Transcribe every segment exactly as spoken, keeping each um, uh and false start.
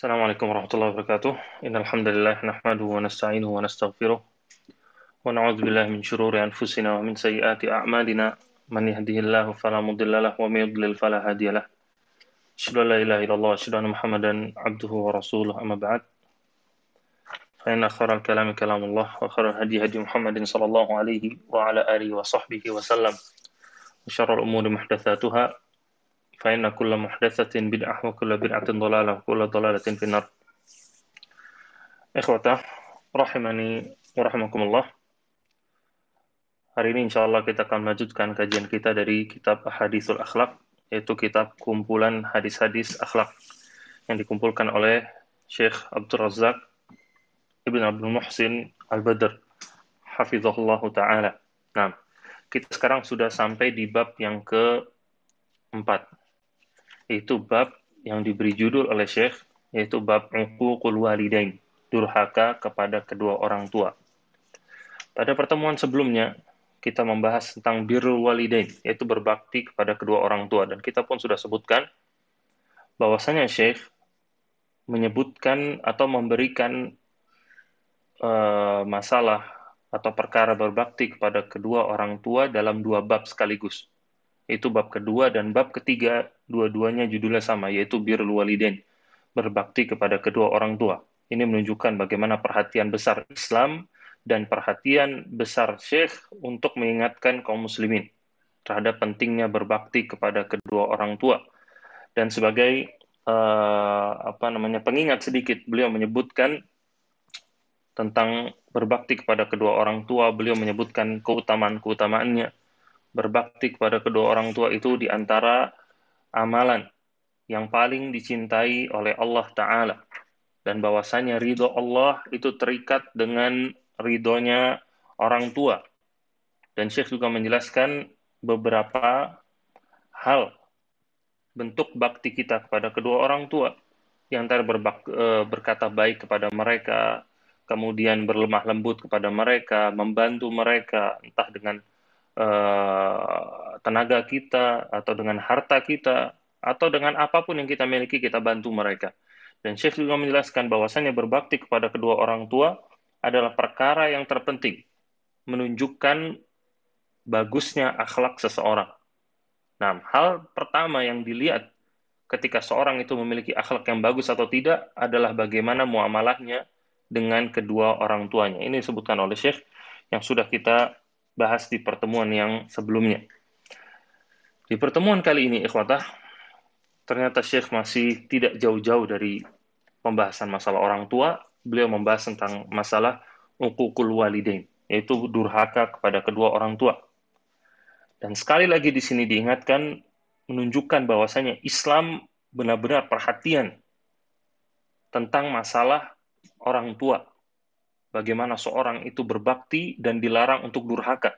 السلام عليكم ورحمة الله وبركاته إن الحمد لله نحمده ونستعينه ونستغفره ونعوذ بالله من شرور أنفسنا ومن سيئات أعمالنا من يهده الله فلا مضل له ومن يضلل فلا هادي له أشهد أن لا إله إلا الله وأشهد أن محمدا عبده ورسوله أما بعد فإن خير الكلام كلام الله وخير الهدي هدي محمد صلى الله عليه وعلى آله وصحبه وسلم وشر الأمور محدثاتها فإن كل محدثة بدعة وكل بدعة ضلالة وكل ضلالة في النار. Ikhwata, rahimani wa rahimakumullah. Hari ini insyaallah kita akan melanjutkan kajian kita dari kitab Hadithul Akhlaq, yaitu kitab kumpulan hadis-hadis akhlak yang dikumpulkan oleh Syekh Abdul Razak Ibn Abdul Muhsin Al-Badr, hafizahullahu ta'ala. Nah, kita sekarang sudah sampai di bab yang keempat, yaitu bab yang diberi judul oleh Syekh, yaitu bab uququl walidain, durhaka kepada kedua orang tua. Pada pertemuan sebelumnya, kita membahas tentang birrul walidain, yaitu berbakti kepada kedua orang tua. Dan kita pun sudah sebutkan bahwasanya Syekh menyebutkan atau memberikan uh, masalah atau perkara berbakti kepada kedua orang tua dalam dua bab sekaligus. Itu bab kedua dan bab ketiga, dua-duanya judulnya sama, yaitu birrul walidain, berbakti kepada kedua orang tua. Ini menunjukkan bagaimana perhatian besar Islam dan perhatian besar Syekh untuk mengingatkan kaum muslimin terhadap pentingnya berbakti kepada kedua orang tua. Dan sebagai uh, apa namanya pengingat sedikit, beliau menyebutkan tentang berbakti kepada kedua orang tua, beliau menyebutkan keutamaan-keutamaannya. Berbakti kepada kedua orang tua itu di antara amalan yang paling dicintai oleh Allah Ta'ala. Dan bahwasanya ridho Allah itu terikat dengan ridhonya orang tua. Dan Syekh juga menjelaskan beberapa hal bentuk bakti kita kepada kedua orang tua. Di antara berbak- berkata baik kepada mereka, kemudian berlemah lembut kepada mereka, membantu mereka, entah dengan tenaga kita, atau dengan harta kita, atau dengan apapun yang kita miliki, kita bantu mereka. Dan Syekh juga menjelaskan bahwasannya berbakti kepada kedua orang tua adalah perkara yang terpenting, menunjukkan bagusnya akhlak seseorang. Nah, hal pertama yang dilihat ketika seorang itu memiliki akhlak yang bagus atau tidak adalah bagaimana muamalahnya dengan kedua orang tuanya. Ini disebutkan oleh Syekh yang sudah kita bahas di pertemuan yang sebelumnya. Di pertemuan kali ini, ikhwatah, ternyata Syekh masih tidak jauh-jauh dari pembahasan masalah orang tua. Beliau membahas tentang masalah uququl walidain, yaitu durhaka kepada kedua orang tua. Dan sekali lagi di sini diingatkan, menunjukkan bahwasanya Islam benar-benar perhatian tentang masalah orang tua. Bagaimana seorang itu berbakti dan dilarang untuk durhaka.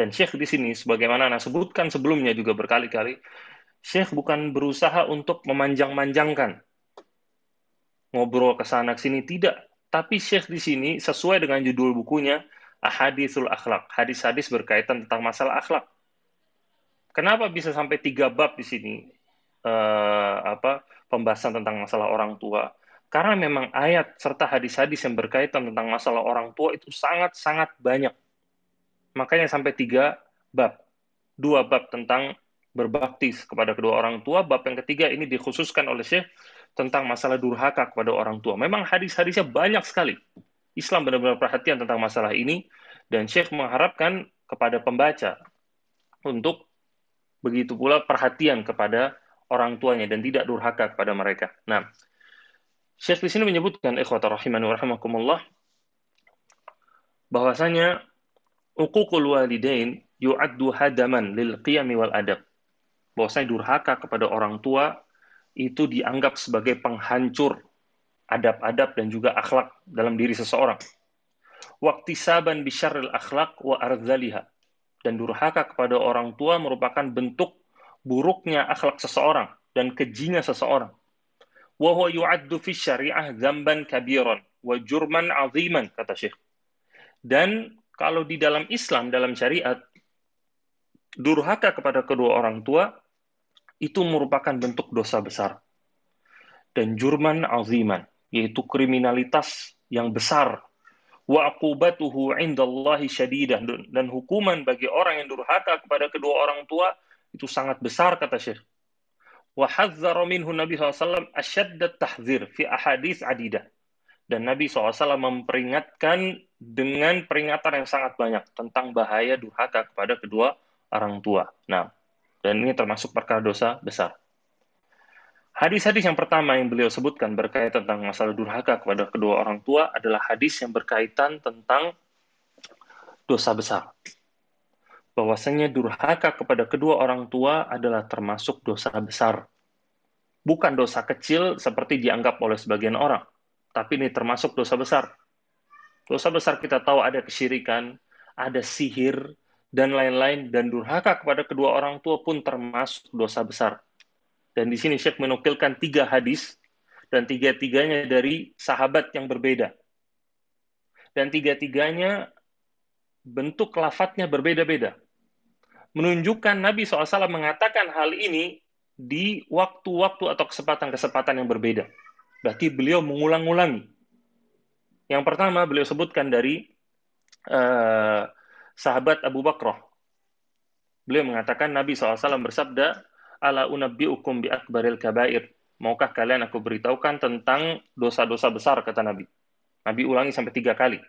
Dan Syekh di sini, sebagaimana Ana sebutkan sebelumnya juga berkali-kali, Syekh bukan berusaha untuk memanjang-manjangkan, ngobrol ke sana ke sini, tidak. Tapi Syekh di sini sesuai dengan judul bukunya, Hadithul Akhlaq, hadis-hadis berkaitan tentang masalah akhlak. Kenapa bisa sampai tiga bab di sini eh, apa pembahasan tentang masalah orang tua? Karena memang ayat serta hadis-hadis yang berkaitan tentang masalah orang tua itu sangat-sangat banyak. Makanya sampai tiga bab. Dua bab tentang berbakti kepada kedua orang tua. Bab yang ketiga ini dikhususkan oleh Syekh tentang masalah durhaka kepada orang tua. Memang hadis-hadisnya banyak sekali. Islam benar-benar perhatian tentang masalah ini. Dan Syekh mengharapkan kepada pembaca untuk begitu pula perhatian kepada orang tuanya dan tidak durhaka kepada mereka. Nah, Syekh di sini menyebutkan, ikhwata rahimani wa rahimakumullah, bahwasanya uququl walidain yu'addu hadaman lil qiyami wal adab. Bahwasanya durhaka kepada orang tua itu dianggap sebagai penghancur adab-adab dan juga akhlak dalam diri seseorang. Waktisaban bi syarril akhlaq wa ardhaliha. Dan durhaka kepada orang tua merupakan bentuk buruknya akhlak seseorang dan kejinya seseorang. Wa huwa yu'addu fi syariah dzamban kabiran wa jurman 'aziman, kata Syekh. Dan kalau di dalam Islam, dalam syariat, durhaka kepada kedua orang tua itu merupakan bentuk dosa besar dan jurman aziman, yaitu kriminalitas yang besar. Wa aqubatuhu indallahi syadidah, dan hukuman bagi orang yang durhaka kepada kedua orang tua itu sangat besar, kata Syekh. Wa hadzara minhu Nabi shallallahu alaihi wasallam asyaddat tahdzir fi ahadits adidah, dan Nabi shallallahu alaihi wasallam memperingatkan dengan peringatan yang sangat banyak tentang bahaya durhaka kepada kedua orang tua. Nah, dan ini termasuk perkara dosa besar. Hadis-hadis yang pertama yang beliau sebutkan berkaitan tentang masalah durhaka kepada kedua orang tua adalah hadis yang berkaitan tentang dosa besar. Bahwasanya durhaka kepada kedua orang tua adalah termasuk dosa besar. Bukan dosa kecil seperti dianggap oleh sebagian orang, tapi ini termasuk dosa besar. Dosa besar kita tahu ada kesyirikan, ada sihir, dan lain-lain, dan durhaka kepada kedua orang tua pun termasuk dosa besar. Dan di sini Syekh menukilkan tiga hadis, dan tiga-tiganya dari sahabat yang berbeda. Dan tiga-tiganya bentuk lafadznya berbeda-beda. Menunjukkan Nabi shallallahu alaihi wasallam mengatakan hal ini di waktu-waktu atau kesempatan-kesempatan yang berbeda. Berarti beliau mengulang-ulangi. Yang pertama beliau sebutkan dari uh, sahabat Abu Bakrah. Beliau mengatakan Nabi shallallahu alaihi wasallam bersabda, ala unabbi'ukum bi akbaril kabair. Maukah kalian aku beritahukan tentang dosa-dosa besar, kata Nabi. Nabi ulangi sampai tiga kali.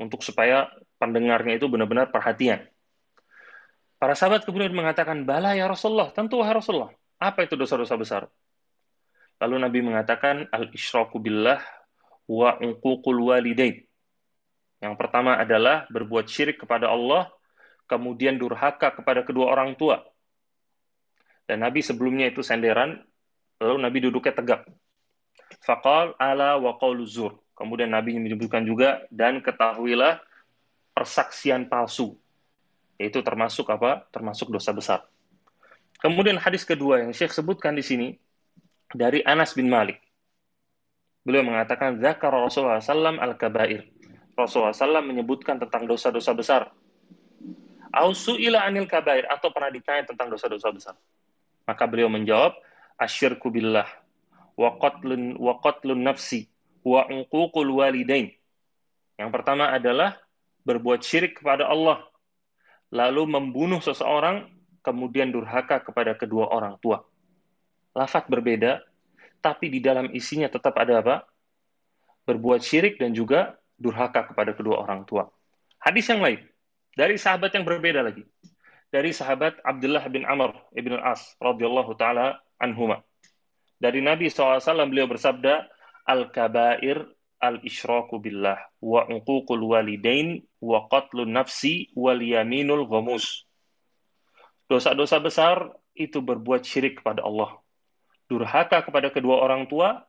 Untuk supaya pendengarnya itu benar-benar perhatian. Para sahabat kemudian mengatakan, bala ya Rasulullah, tentu wahai Rasulullah. Apa itu dosa-dosa besar? Lalu Nabi mengatakan, al-isyraku billah wa uququl walidain. Yang pertama adalah berbuat syirik kepada Allah, kemudian durhaka kepada kedua orang tua. Dan Nabi sebelumnya itu senderan, lalu Nabi duduknya tegak. Faqal ala wa qawlu zur. Kemudian Nabi menyebutkan juga, dan ketahuilah persaksian palsu. Itu termasuk apa? Termasuk dosa besar. Kemudian hadis kedua yang Syekh sebutkan di sini, dari Anas bin Malik. Beliau mengatakan, Zakar Rasulullah shallallahu alaihi wasallam al-kabair. Rasulullah shallallahu alaihi wasallam menyebutkan tentang dosa-dosa besar. Ausu'ila anil kabair, atau pernah ditanya tentang dosa-dosa besar. Maka beliau menjawab, asyirku billah, wa qatlun, wa qatlun nafsi, wa unququl walidain. Yang pertama adalah berbuat syirik kepada Allah, lalu membunuh seseorang, kemudian durhaka kepada kedua orang tua. Lafaz berbeda, tapi di dalam isinya tetap ada apa? Berbuat syirik dan juga durhaka kepada kedua orang tua. Hadis yang lain, dari sahabat yang berbeda lagi. Dari sahabat Abdullah bin Amr ibn al-As radhiyallahu ta'ala anhuma. Dari Nabi shallallahu alaihi wasallam beliau bersabda, al-kabair al-isyraku billah wa uququl walidain wa qatlun nafsi wal yaminul ghamus. Dosa-dosa besar itu berbuat syirik kepada Allah, durhaka kepada kedua orang tua,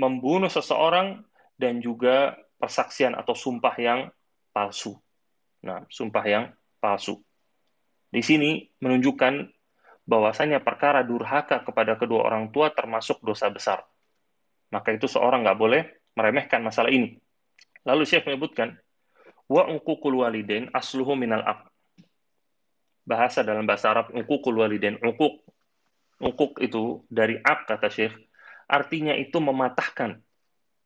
membunuh seseorang, dan juga persaksian atau sumpah yang palsu. Nah, sumpah yang palsu. Di sini menunjukkan bahwasanya perkara durhaka kepada kedua orang tua termasuk dosa besar. Maka itu seorang nggak boleh meremehkan masalah ini. Lalu Syekh menyebutkan, wa unququl walidain asluhu minal aq. Bahasa dalam bahasa Arab unququl walidain, unquq. Unquq itu dari aq, kata Syekh. Artinya itu mematahkan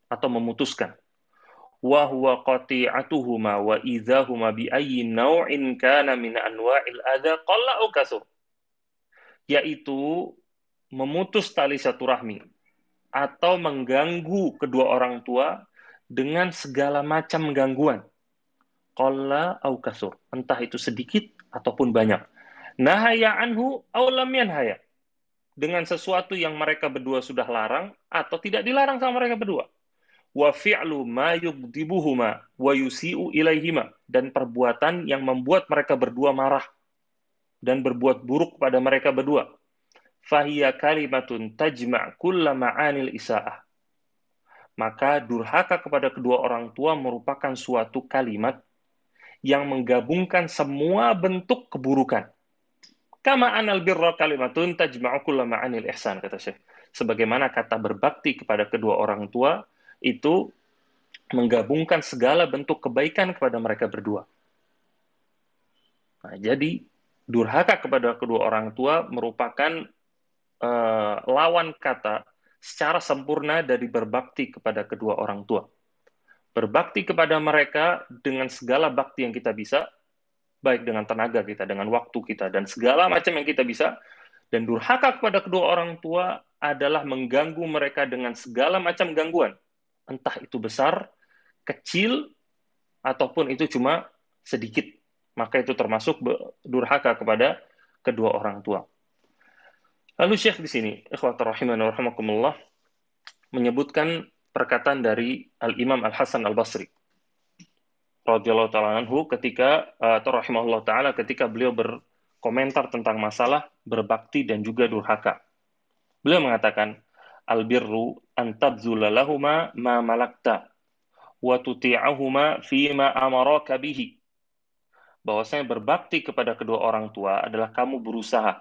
atau memutuskan. Wa huwa qati'atuhuma wa idzahuma bi ayyi naw'in kana min anwa'il adza qalla aw kasur, yaitu memutus tali silaturahmi atau mengganggu kedua orang tua dengan segala macam gangguan, qalla aw kasur, entah itu sedikit ataupun banyak, nahaya anhu aw lam yanhaya, dengan sesuatu yang mereka berdua sudah larang atau tidak dilarang sama mereka berdua, wa fi'lu ma yubdibuhuma wa yusi'u ilaihima, dan perbuatan yang membuat mereka berdua marah dan berbuat buruk pada mereka berdua. Fahiya kalimatun tajma' kulla ma'anil isa'ah. Maka durhaka kepada kedua orang tua merupakan suatu kalimat yang menggabungkan semua bentuk keburukan. Kama anal birra kalimatun tajma' kulla ma'anil ihsan, kata Syekh. Sebagaimana kata berbakti kepada kedua orang tua itu menggabungkan segala bentuk kebaikan kepada mereka berdua. Nah, jadi durhaka kepada kedua orang tua merupakan uh, lawan kata secara sempurna dari berbakti kepada kedua orang tua. Berbakti kepada mereka dengan segala bakti yang kita bisa, baik dengan tenaga kita, dengan waktu kita, dan segala macam yang kita bisa. Dan durhaka kepada kedua orang tua adalah mengganggu mereka dengan segala macam gangguan. Entah itu besar, kecil, ataupun itu cuma sedikit. Maka itu termasuk durhaka kepada kedua orang tua. Lalu Syekh di sini, ikhwatul rahimana wa rahimakumullah, menyebutkan perkataan dari Al-Imam Al-Hasan Al-Basri radhiyallahu ta'ala anhu ketika atau rahimahullah ta'ala ketika beliau berkomentar tentang masalah berbakti dan juga durhaka. Beliau mengatakan, al-birru an tabzula lahuma ma malakta wa tuti'ahuma fima amaraka bihi. Bahwasanya berbakti kepada kedua orang tua adalah kamu berusaha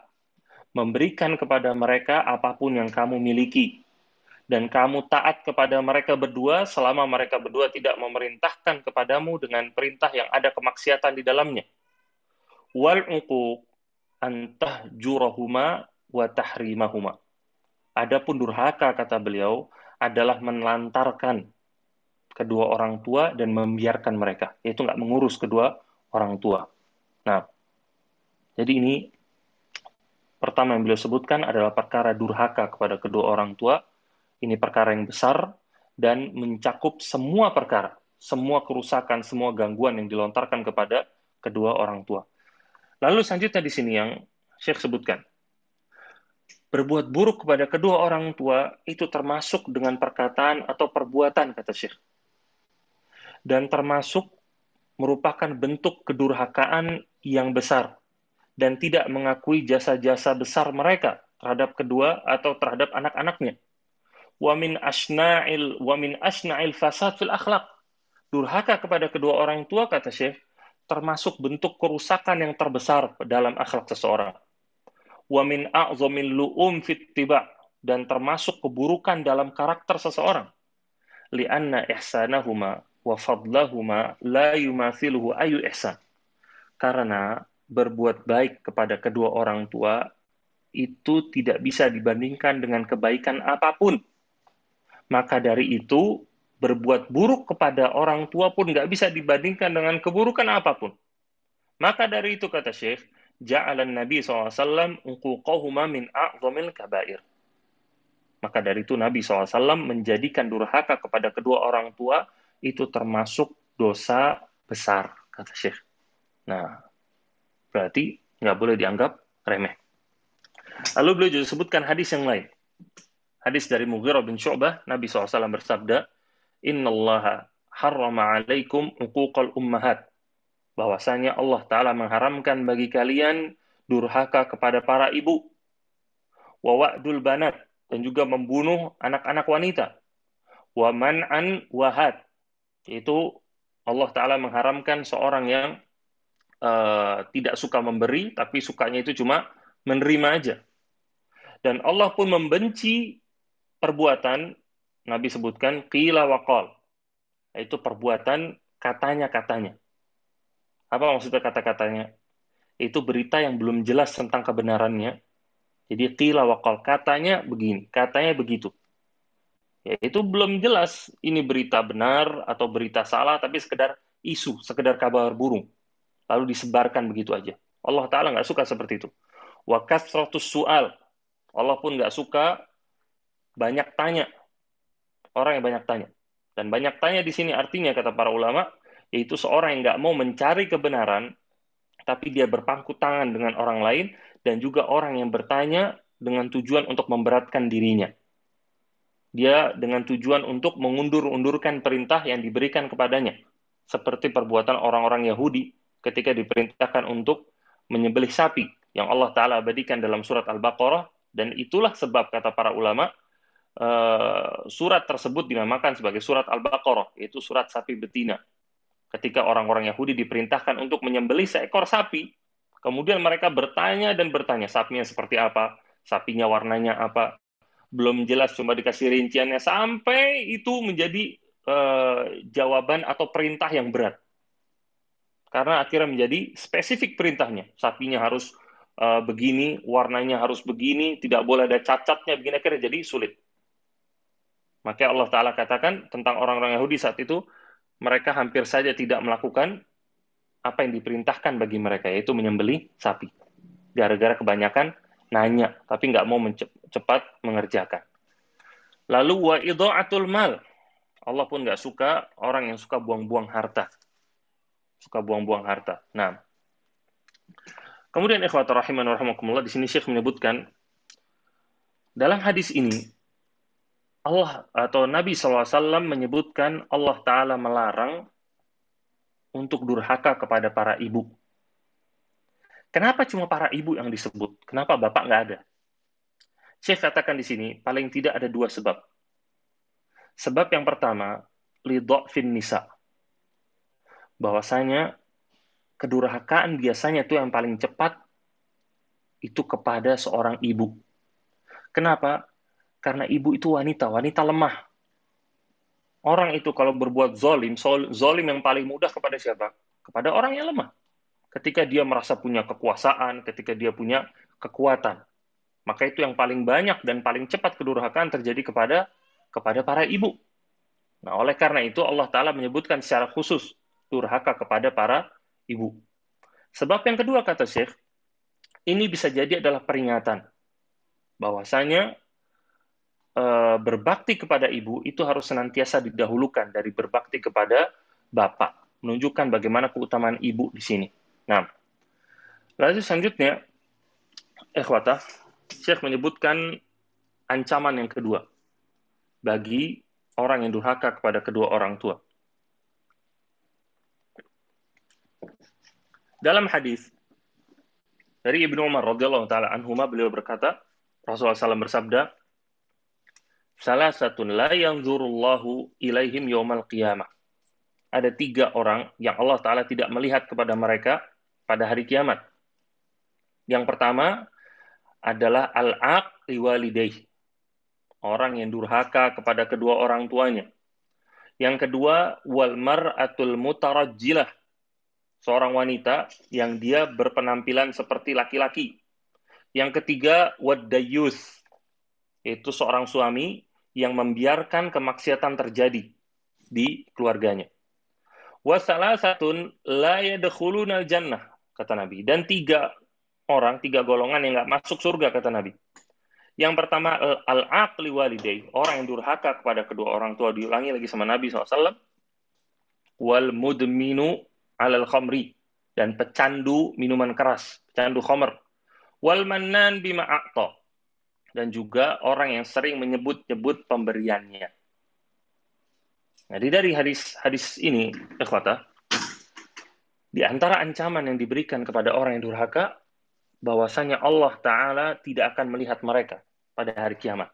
memberikan kepada mereka apapun yang kamu miliki. Dan kamu taat kepada mereka berdua selama mereka berdua tidak memerintahkan kepadamu dengan perintah yang ada kemaksiatan di dalamnya. Wal uquq an tahjurahuma wa tahrimahuma. Adapun durhaka, kata beliau, adalah menelantarkan kedua orang tua dan membiarkan mereka, yaitu nggak mengurus kedua orang tua. Nah, jadi ini pertama yang beliau sebutkan adalah perkara durhaka kepada kedua orang tua. Ini perkara yang besar dan mencakup semua perkara, semua kerusakan, semua gangguan yang dilontarkan kepada kedua orang tua. Lalu selanjutnya di sini yang Syekh sebutkan, berbuat buruk kepada kedua orang tua itu termasuk dengan perkataan atau perbuatan, kata Syekh. Dan termasuk merupakan bentuk kedurhakaan yang besar dan tidak mengakui jasa-jasa besar mereka terhadap kedua atau terhadap anak-anaknya. Wamin asna'il wamin asna'il fasad fil akhlaq. Durhaka kepada kedua orang tua, kata Syekh, termasuk bentuk kerusakan yang terbesar dalam akhlak seseorang. Wamin a'zamil lu'um fit tiba, dan termasuk keburukan dalam karakter seseorang. Li'anna ihsanahuma wa fadlahuma la yumathiluhu ayu ihsan. Karena berbuat baik kepada kedua orang tua itu tidak bisa dibandingkan dengan kebaikan apapun. Maka dari itu, berbuat buruk kepada orang tua pun nggak bisa dibandingkan dengan keburukan apapun. Maka dari itu, kata Syekh, ja'alan Nabi shallallahu alaihi wasallam unquqahuma min a'zamil kabair. Maka dari itu, Nabi shallallahu alaihi wasallam menjadikan durhaka kepada kedua orang tua itu termasuk dosa besar, kata Syekh. Nah, berarti nggak boleh dianggap remeh. Lalu beliau juga sebutkan hadis yang lain. Hadis dari Mughirah bin Syu'bah, Nabi shallallahu alaihi wasallam bersabda, innallaha harrama alaikum uquqal ummahat. Bahwasanya Allah Ta'ala mengharamkan bagi kalian durhaka kepada para ibu. Wa wa'dul banat. Dan juga membunuh anak-anak wanita. Wa man'an wahat. Itu Allah Ta'ala mengharamkan seorang yang uh, tidak suka memberi, tapi sukanya itu cuma menerima aja. Dan Allah pun membenci perbuatan, Nabi sebutkan, qila waqal. Itu perbuatan katanya-katanya. Apa maksudnya kata-katanya? Itu berita yang belum jelas tentang kebenarannya. Jadi qila waqal, katanya begini, katanya begitu. Ya, itu belum jelas ini berita benar atau berita salah, tapi sekedar isu, sekedar kabar burung. Lalu disebarkan begitu aja. Allah Ta'ala nggak suka seperti itu. Wa kathratus su'al. Allah pun nggak suka banyak tanya. Orang yang banyak tanya. Dan banyak tanya di sini artinya, kata para ulama, yaitu seorang yang nggak mau mencari kebenaran, tapi dia berpangku tangan dengan orang lain, dan juga orang yang bertanya dengan tujuan untuk memberatkan dirinya. Dia dengan tujuan untuk mengundur-undurkan perintah yang diberikan kepadanya. Seperti perbuatan orang-orang Yahudi ketika diperintahkan untuk menyembelih sapi, yang Allah Ta'ala abadikan dalam surat Al-Baqarah, dan itulah sebab, kata para ulama, Uh, surat tersebut dinamakan sebagai surat Al-Baqarah, yaitu surat sapi betina. Ketika orang-orang Yahudi diperintahkan untuk menyembelih seekor sapi, kemudian mereka bertanya dan bertanya, sapinya seperti apa, sapinya warnanya apa, belum jelas, cuma dikasih rinciannya, sampai itu menjadi uh, jawaban atau perintah yang berat. Karena akhirnya menjadi spesifik perintahnya, sapinya harus uh, begini, warnanya harus begini, tidak boleh ada cacatnya, begini, akhirnya jadi sulit. Maka Allah Ta'ala katakan tentang orang-orang Yahudi saat itu, mereka hampir saja tidak melakukan apa yang diperintahkan bagi mereka, yaitu menyembelih sapi. Gara-gara kebanyakan nanya, tapi nggak mau cepat mengerjakan. Lalu, wa idha'atul mal. Allah pun nggak suka orang yang suka buang-buang harta. Suka buang-buang harta. Nah, kemudian ikhwata rahiman wa rahimakumullah, di sini Syekh menyebutkan, dalam hadis ini, Allah atau Nabi shallallahu alaihi wasallam menyebutkan Allah Ta'ala melarang untuk durhaka kepada para ibu. Kenapa cuma para ibu yang disebut? Kenapa bapak nggak ada? Syekh katakan di sini, paling tidak ada dua sebab. Sebab yang pertama, lidha'fin nisa. Bahwasanya kedurhakaan biasanya itu yang paling cepat itu kepada seorang ibu. Kenapa? Karena ibu itu wanita, wanita lemah. Orang itu kalau berbuat zolim, zolim yang paling mudah kepada siapa? Kepada orang yang lemah. Ketika dia merasa punya kekuasaan, ketika dia punya kekuatan. Maka itu yang paling banyak dan paling cepat kedurhakaan terjadi kepada kepada para ibu. Nah, oleh karena itu Allah Ta'ala menyebutkan secara khusus durhaka kepada para ibu. Sebab yang kedua, kata Syekh, ini bisa jadi adalah peringatan. Bahwasanya berbakti kepada ibu itu harus senantiasa didahulukan dari berbakti kepada bapak, menunjukkan bagaimana keutamaan ibu di sini. Nah, lalu selanjutnya, ikhwata, Syekh menyebutkan ancaman yang kedua bagi orang yang durhaka kepada kedua orang tua. Dalam hadis dari Ibnu Umar radhiyallahu taala anhuma, beliau berkata, Rasulullah shallallahu alaihi wasallam bersabda, salasatun la yanzurullahu ilaihim yawmal qiyamah. Ada tiga orang yang Allah Ta'ala tidak melihat kepada mereka pada hari kiamat. Yang pertama adalah al-aq liwalidayh, orang yang durhaka kepada kedua orang tuanya. Yang kedua, wal mar'atul mutarajjilah, seorang wanita yang dia berpenampilan seperti laki-laki. Yang ketiga, wadayyus, yaitu seorang suami yang membiarkan kemaksiatan terjadi di keluarganya. Wasalasatun la yadkhulunal jannah, kata Nabi. Dan tiga orang, tiga golongan yang nggak masuk surga, kata Nabi. Yang pertama, al-aqli walidayh, orang yang durhaka kepada kedua orang tua, diulangi lagi sama Nabi shallallahu alaihi wasallam. Wal mudminu alal khamri, dan pecandu minuman keras, pecandu khamr. Wal mannan bima a'ta, dan juga orang yang sering menyebut-nyebut pemberiannya. Jadi dari hadis-hadis ini, ikhwata, di antara ancaman yang diberikan kepada orang yang durhaka, bahwasanya Allah Ta'ala tidak akan melihat mereka pada hari kiamat.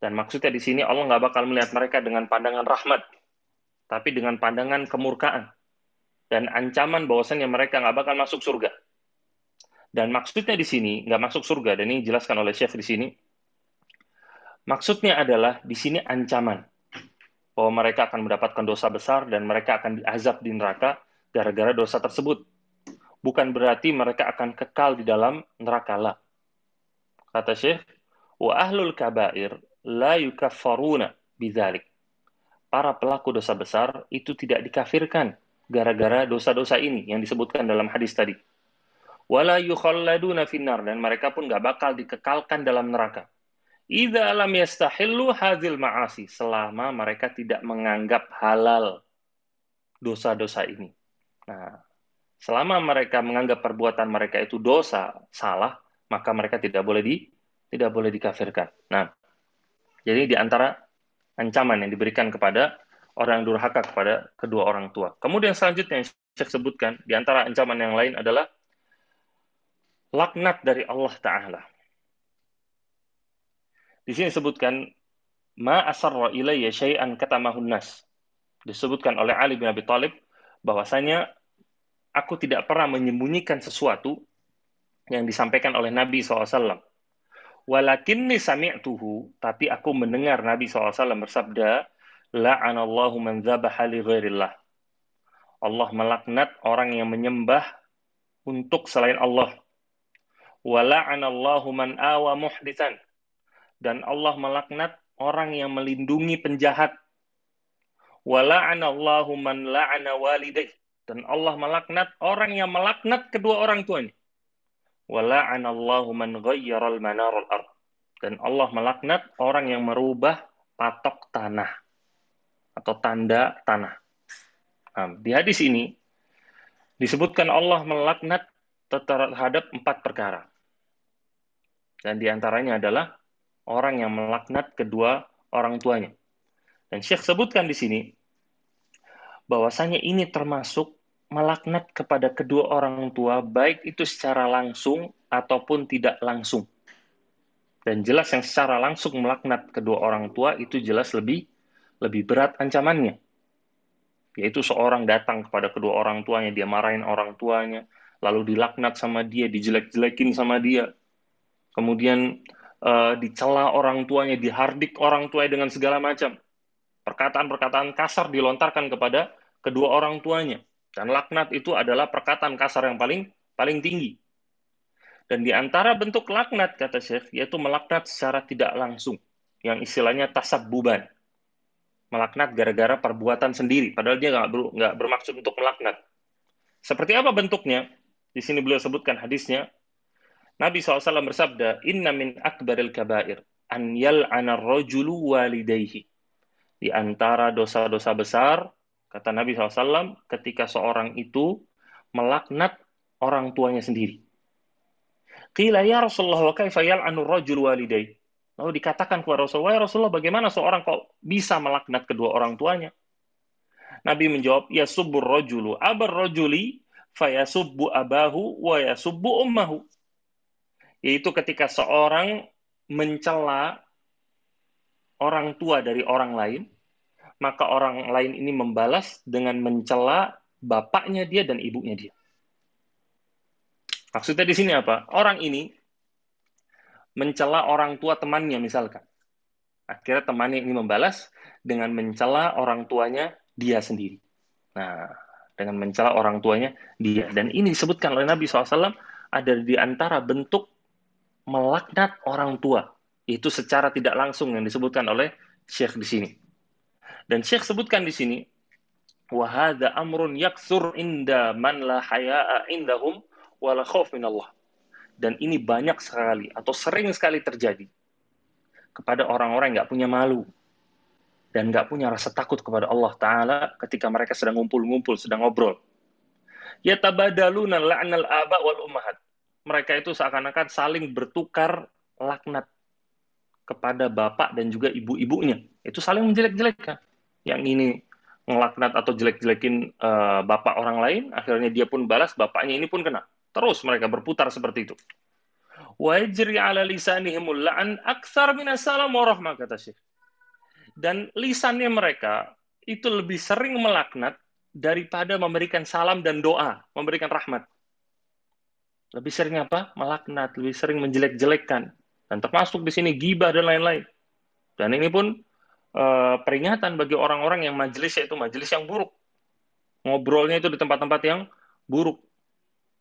Dan maksudnya di sini Allah nggak bakal melihat mereka dengan pandangan rahmat, tapi dengan pandangan kemurkaan. Dan ancaman bahwasanya mereka nggak bakal masuk surga. Dan maksudnya di sini, nggak masuk surga, dan ini dijelaskan oleh Syekh di sini, maksudnya adalah di sini ancaman bahwa mereka akan mendapatkan dosa besar dan mereka akan diazab di neraka gara-gara dosa tersebut. Bukan berarti mereka akan kekal di dalam neraka lah. Kata Syekh, wa ahlul kabair la yukaffaruna bidzalik. Para pelaku dosa besar itu tidak dikafirkan gara-gara dosa-dosa ini yang disebutkan dalam hadis tadi. Wala yukhalladuna finnar, dan mereka pun nggak bakal dikekalkan dalam neraka. Idza lam yastahillu hadzil ma'asi, selama mereka tidak menganggap halal dosa-dosa ini. Nah, selama mereka menganggap perbuatan mereka itu dosa, salah, maka mereka tidak boleh di tidak boleh dikafirkan. Nah, jadi di antara ancaman yang diberikan kepada orang durhaka kepada kedua orang tua. Kemudian selanjutnya yang saya sebutkan, di antara ancaman yang lain adalah laknat dari Allah Ta'ala. Di sini disebutkan ma asarra ilayya syai'an katamahu nas. Disebutkan oleh Ali bin Abi Thalib bahwasanya aku tidak pernah menyembunyikan sesuatu yang disampaikan oleh Nabi shallallahu alaihi wasallam. Walakinni sami'tuhu, tapi aku mendengar Nabi shallallahu alaihi wasallam bersabda, la'anallahu man dzabaha li ghairillah. Allah melaknat orang yang menyembah untuk selain Allah. Wala'anallahu man awa muhditsan, dan Allah melaknat orang yang melindungi penjahat. Wa la'anallahu man la'ana walidayh. Dan Allah melaknat orang yang melaknat kedua orang tuanya. Wa la'anallahu man ghayyaral manaral ard. Dan Allah melaknat orang yang merubah patok tanah atau tanda tanah. Nah, di hadis ini disebutkan Allah melaknat terhadap empat perkara. Dan diantaranya adalah orang yang melaknat kedua orang tuanya. Dan Syekh sebutkan di sini bahwasanya ini termasuk melaknat kepada kedua orang tua, baik itu secara langsung ataupun tidak langsung. Dan jelas yang secara langsung melaknat kedua orang tua itu jelas lebih lebih berat ancamannya. Yaitu seorang datang kepada kedua orang tuanya, dia marahin orang tuanya, lalu dilaknat sama dia, dijelek-jelekin sama dia. Kemudian uh, dicela orang tuanya, dihardik orang tuanya dengan segala macam. Perkataan-perkataan kasar dilontarkan kepada kedua orang tuanya. Dan laknat itu adalah perkataan kasar yang paling paling tinggi. Dan di antara bentuk laknat, kata Syekh, yaitu melaknat secara tidak langsung. Yang istilahnya tasabbuban. Melaknat gara-gara perbuatan sendiri. Padahal dia nggak ber, nggak bermaksud untuk melaknat. Seperti apa bentuknya? Di sini beliau sebutkan hadisnya. Nabi shallallahu alaihi wasallam bersabda, Inna min akbaril kabair, an yal'ana rajulu walidayhi. Di antara dosa-dosa besar, kata Nabi shallallahu alaihi wasallam, ketika seorang itu melaknat orang tuanya sendiri. Qila ya Rasulullah wa kaifa yal'anu rajul waliday. Lalu dikatakan kepada Rasulullah, ya Rasulullah, bagaimana seorang kok bisa melaknat kedua orang tuanya? Nabi menjawab, ya subbur rajulu abar rajuli fayasubbu abahu wa yasubbu ummahu. Yaitu ketika seorang mencela orang tua dari orang lain, maka orang lain ini membalas dengan mencela bapaknya dia dan ibunya dia. Maksudnya di sini apa? Orang ini mencela orang tua temannya misalkan. Akhirnya temannya ini membalas dengan mencela orang tuanya dia sendiri. Nah, dengan mencela orang tuanya dia. Dan ini disebutkan oleh Nabi shallallahu alaihi wasallam ada di antara bentuk melaknat orang tua. Itu secara tidak langsung yang disebutkan oleh Syekh di sini. Dan Syekh sebutkan di sini, wa hadza amrun yaktsur inda man la hayaa indahum wala khauf min Allah. Dan ini banyak sekali atau sering sekali terjadi kepada orang-orang yang enggak punya malu dan enggak punya rasa takut kepada Allah taala ketika mereka sedang ngumpul-ngumpul, sedang ngobrol. Ya tabadaluna la'nal aba wal ummahat. Mereka itu seakan-akan saling bertukar laknat kepada bapak dan juga ibu-ibunya. Itu saling menjelek-jelekkan. Yang ini ngelaknat atau jelek-jelekin uh, bapak orang lain, akhirnya dia pun balas, bapaknya ini pun kena. Terus mereka berputar seperti itu. Wa yajri 'ala lisanihimul la'an aktsar minas salam wa rahmah, kata Syekh. Dan lisannya mereka itu lebih sering melaknat daripada memberikan salam dan doa, memberikan rahmat. Lebih sering apa? Melaknat, lebih sering menjelek-jelekkan. Dan termasuk di sini gibah dan lain-lain. Dan ini pun e, peringatan bagi orang-orang yang majelisnya itu majelis yang buruk. Ngobrolnya itu di tempat-tempat yang buruk.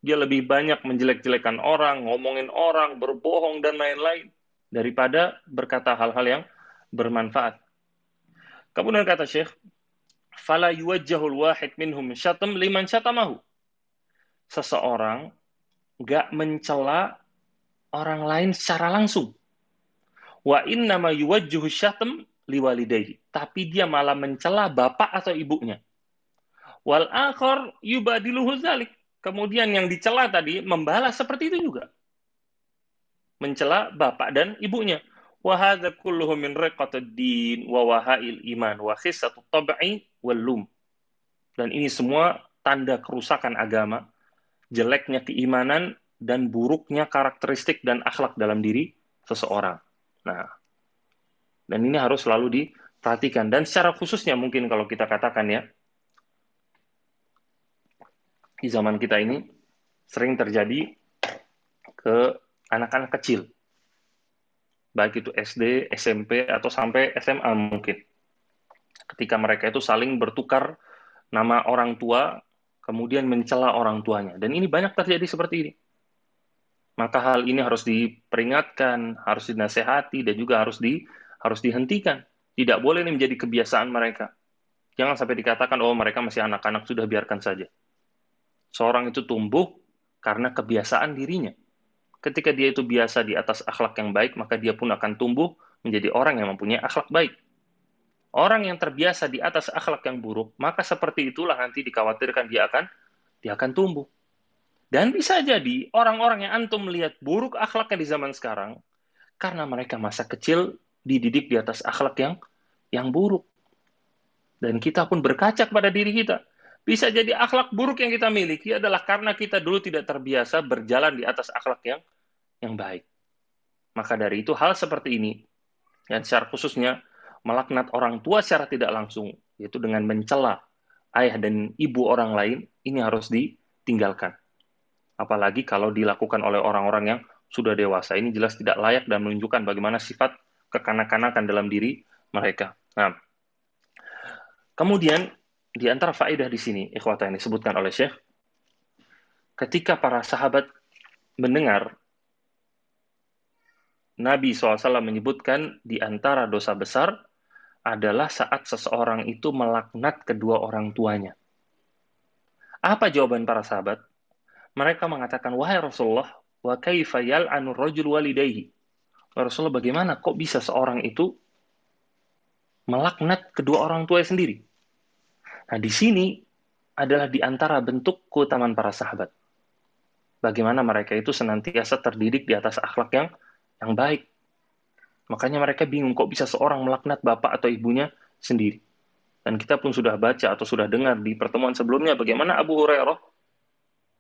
Dia lebih banyak menjelek-jelekan orang, ngomongin orang, berbohong, dan lain-lain. Daripada berkata hal-hal yang bermanfaat. Kemudian kata Syekh, Fala yuwajjahul wahid minhum syatam liman syatamahu. Seseorang gak mencela orang lain secara langsung. Wa innama yuwajjuhu syatam liwalidayhi. Tapi dia malah mencela bapak atau ibunya. Wal akhar yubadiluhu dzalik. Kemudian yang dicela tadi membalas seperti itu juga. Mencela bapak dan ibunya. Wa hadza kulluhu min riqatid din wa wahail iman wa khissatut tab'i wal lum. Dan ini semua tanda kerusakan agama, jeleknya keimanan dan buruknya karakteristik dan akhlak dalam diri seseorang. Nah, dan ini harus selalu diperhatikan. Dan secara khususnya mungkin kalau kita katakan ya, di zaman kita ini sering terjadi ke anak-anak kecil. Baik itu S D, S M P, atau sampai S M A mungkin. Ketika mereka itu saling bertukar nama orang tua, kemudian mencela orang tuanya. Dan ini banyak terjadi seperti ini. Maka hal ini harus diperingatkan, harus dinasehati, dan juga harus di harus dihentikan. Tidak boleh ini menjadi kebiasaan mereka. Jangan sampai dikatakan, oh mereka masih anak-anak, sudah biarkan saja. Seorang itu tumbuh karena kebiasaan dirinya. Ketika dia itu biasa di atas akhlak yang baik, maka dia pun akan tumbuh menjadi orang yang mempunyai akhlak baik. Orang yang terbiasa di atas akhlak yang buruk, maka seperti itulah nanti dikhawatirkan dia akan dia akan tumbuh. Dan bisa jadi orang-orang yang antum melihat buruk akhlaknya di zaman sekarang, karena mereka masa kecil dididik di atas akhlak yang yang buruk. Dan kita pun berkaca pada diri kita. Bisa jadi akhlak buruk yang kita miliki adalah karena kita dulu tidak terbiasa berjalan di atas akhlak yang yang baik. Maka dari itu hal seperti ini, dan secara khususnya melaknat orang tua secara tidak langsung, yaitu dengan mencela ayah dan ibu orang lain, ini harus ditinggalkan. Apalagi kalau dilakukan oleh orang-orang yang sudah dewasa. Ini jelas tidak layak dan menunjukkan bagaimana sifat kekanak-kanakan dalam diri mereka. Nah, kemudian di antara faedah di sini, ikhwata, yang disebutkan oleh Syekh, ketika para sahabat mendengar Nabi shallallahu alaihi wasallam menyebutkan di antara dosa besar adalah saat seseorang itu melaknat kedua orang tuanya. Apa jawaban para sahabat? Mereka mengatakan, wahai Rasulullah, wa kaifa yal'anu ar-rajul walidayhi. Rasulullah, bagaimana kok bisa seorang itu melaknat kedua orang tuanya sendiri? Nah, di sini adalah di antara bentuk keutamaan para sahabat. Bagaimana mereka itu senantiasa terdidik di atas akhlak yang yang baik. Makanya mereka bingung kok bisa seorang melaknat bapak atau ibunya sendiri. Dan kita pun sudah baca atau sudah dengar di pertemuan sebelumnya bagaimana Abu Hurairah,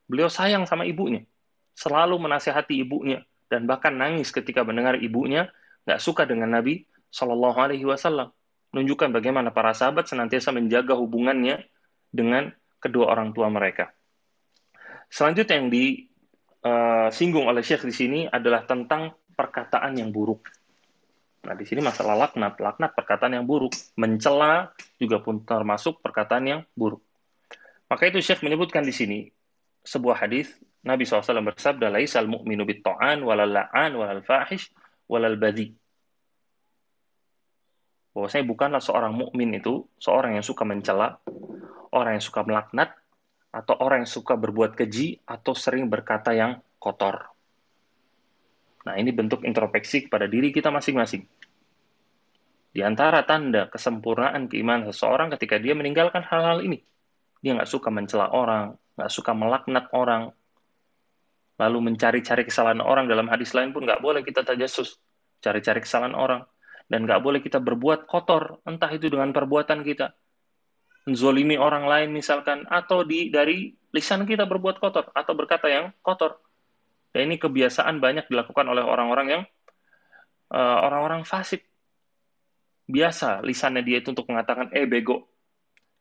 beliau sayang sama ibunya, selalu menasihati ibunya, dan bahkan nangis ketika mendengar ibunya nggak suka dengan Nabi Shallallahu Alaihi Wasallam. Menunjukkan bagaimana para sahabat senantiasa menjaga hubungannya dengan kedua orang tua mereka. Selanjutnya yang disinggung oleh Syekh di sini adalah tentang perkataan yang buruk. Nah, di sini masalah laknat, laknat perkataan yang buruk, mencela juga pun termasuk perkataan yang buruk. Maka itu Syekh menyebutkan di sini sebuah hadis. Nabi shallallahu alaihi wasallam bersabda, laisal mu'minu bitta'an walal la'an walal fahish walal badhi. Bahwasanya bukanlah seorang mukmin itu seorang yang suka mencela, orang yang suka melaknat, atau orang yang suka berbuat keji, atau sering berkata yang kotor. Nah, ini bentuk introspeksi kepada diri kita masing-masing. Di antara tanda kesempurnaan keimanan seseorang ketika dia meninggalkan hal-hal ini. Dia nggak suka mencela orang, nggak suka melaknat orang, lalu mencari-cari kesalahan orang. Dalam hadis lain pun nggak boleh kita tajasus, cari-cari kesalahan orang. Dan nggak boleh kita berbuat kotor, entah itu dengan perbuatan kita, menzolimi orang lain misalkan, atau di, dari lisan kita berbuat kotor, atau berkata yang kotor. Dan ini kebiasaan banyak dilakukan oleh orang-orang yang, uh, orang-orang fasik. Biasa lisannya dia itu untuk mengatakan, eh bego,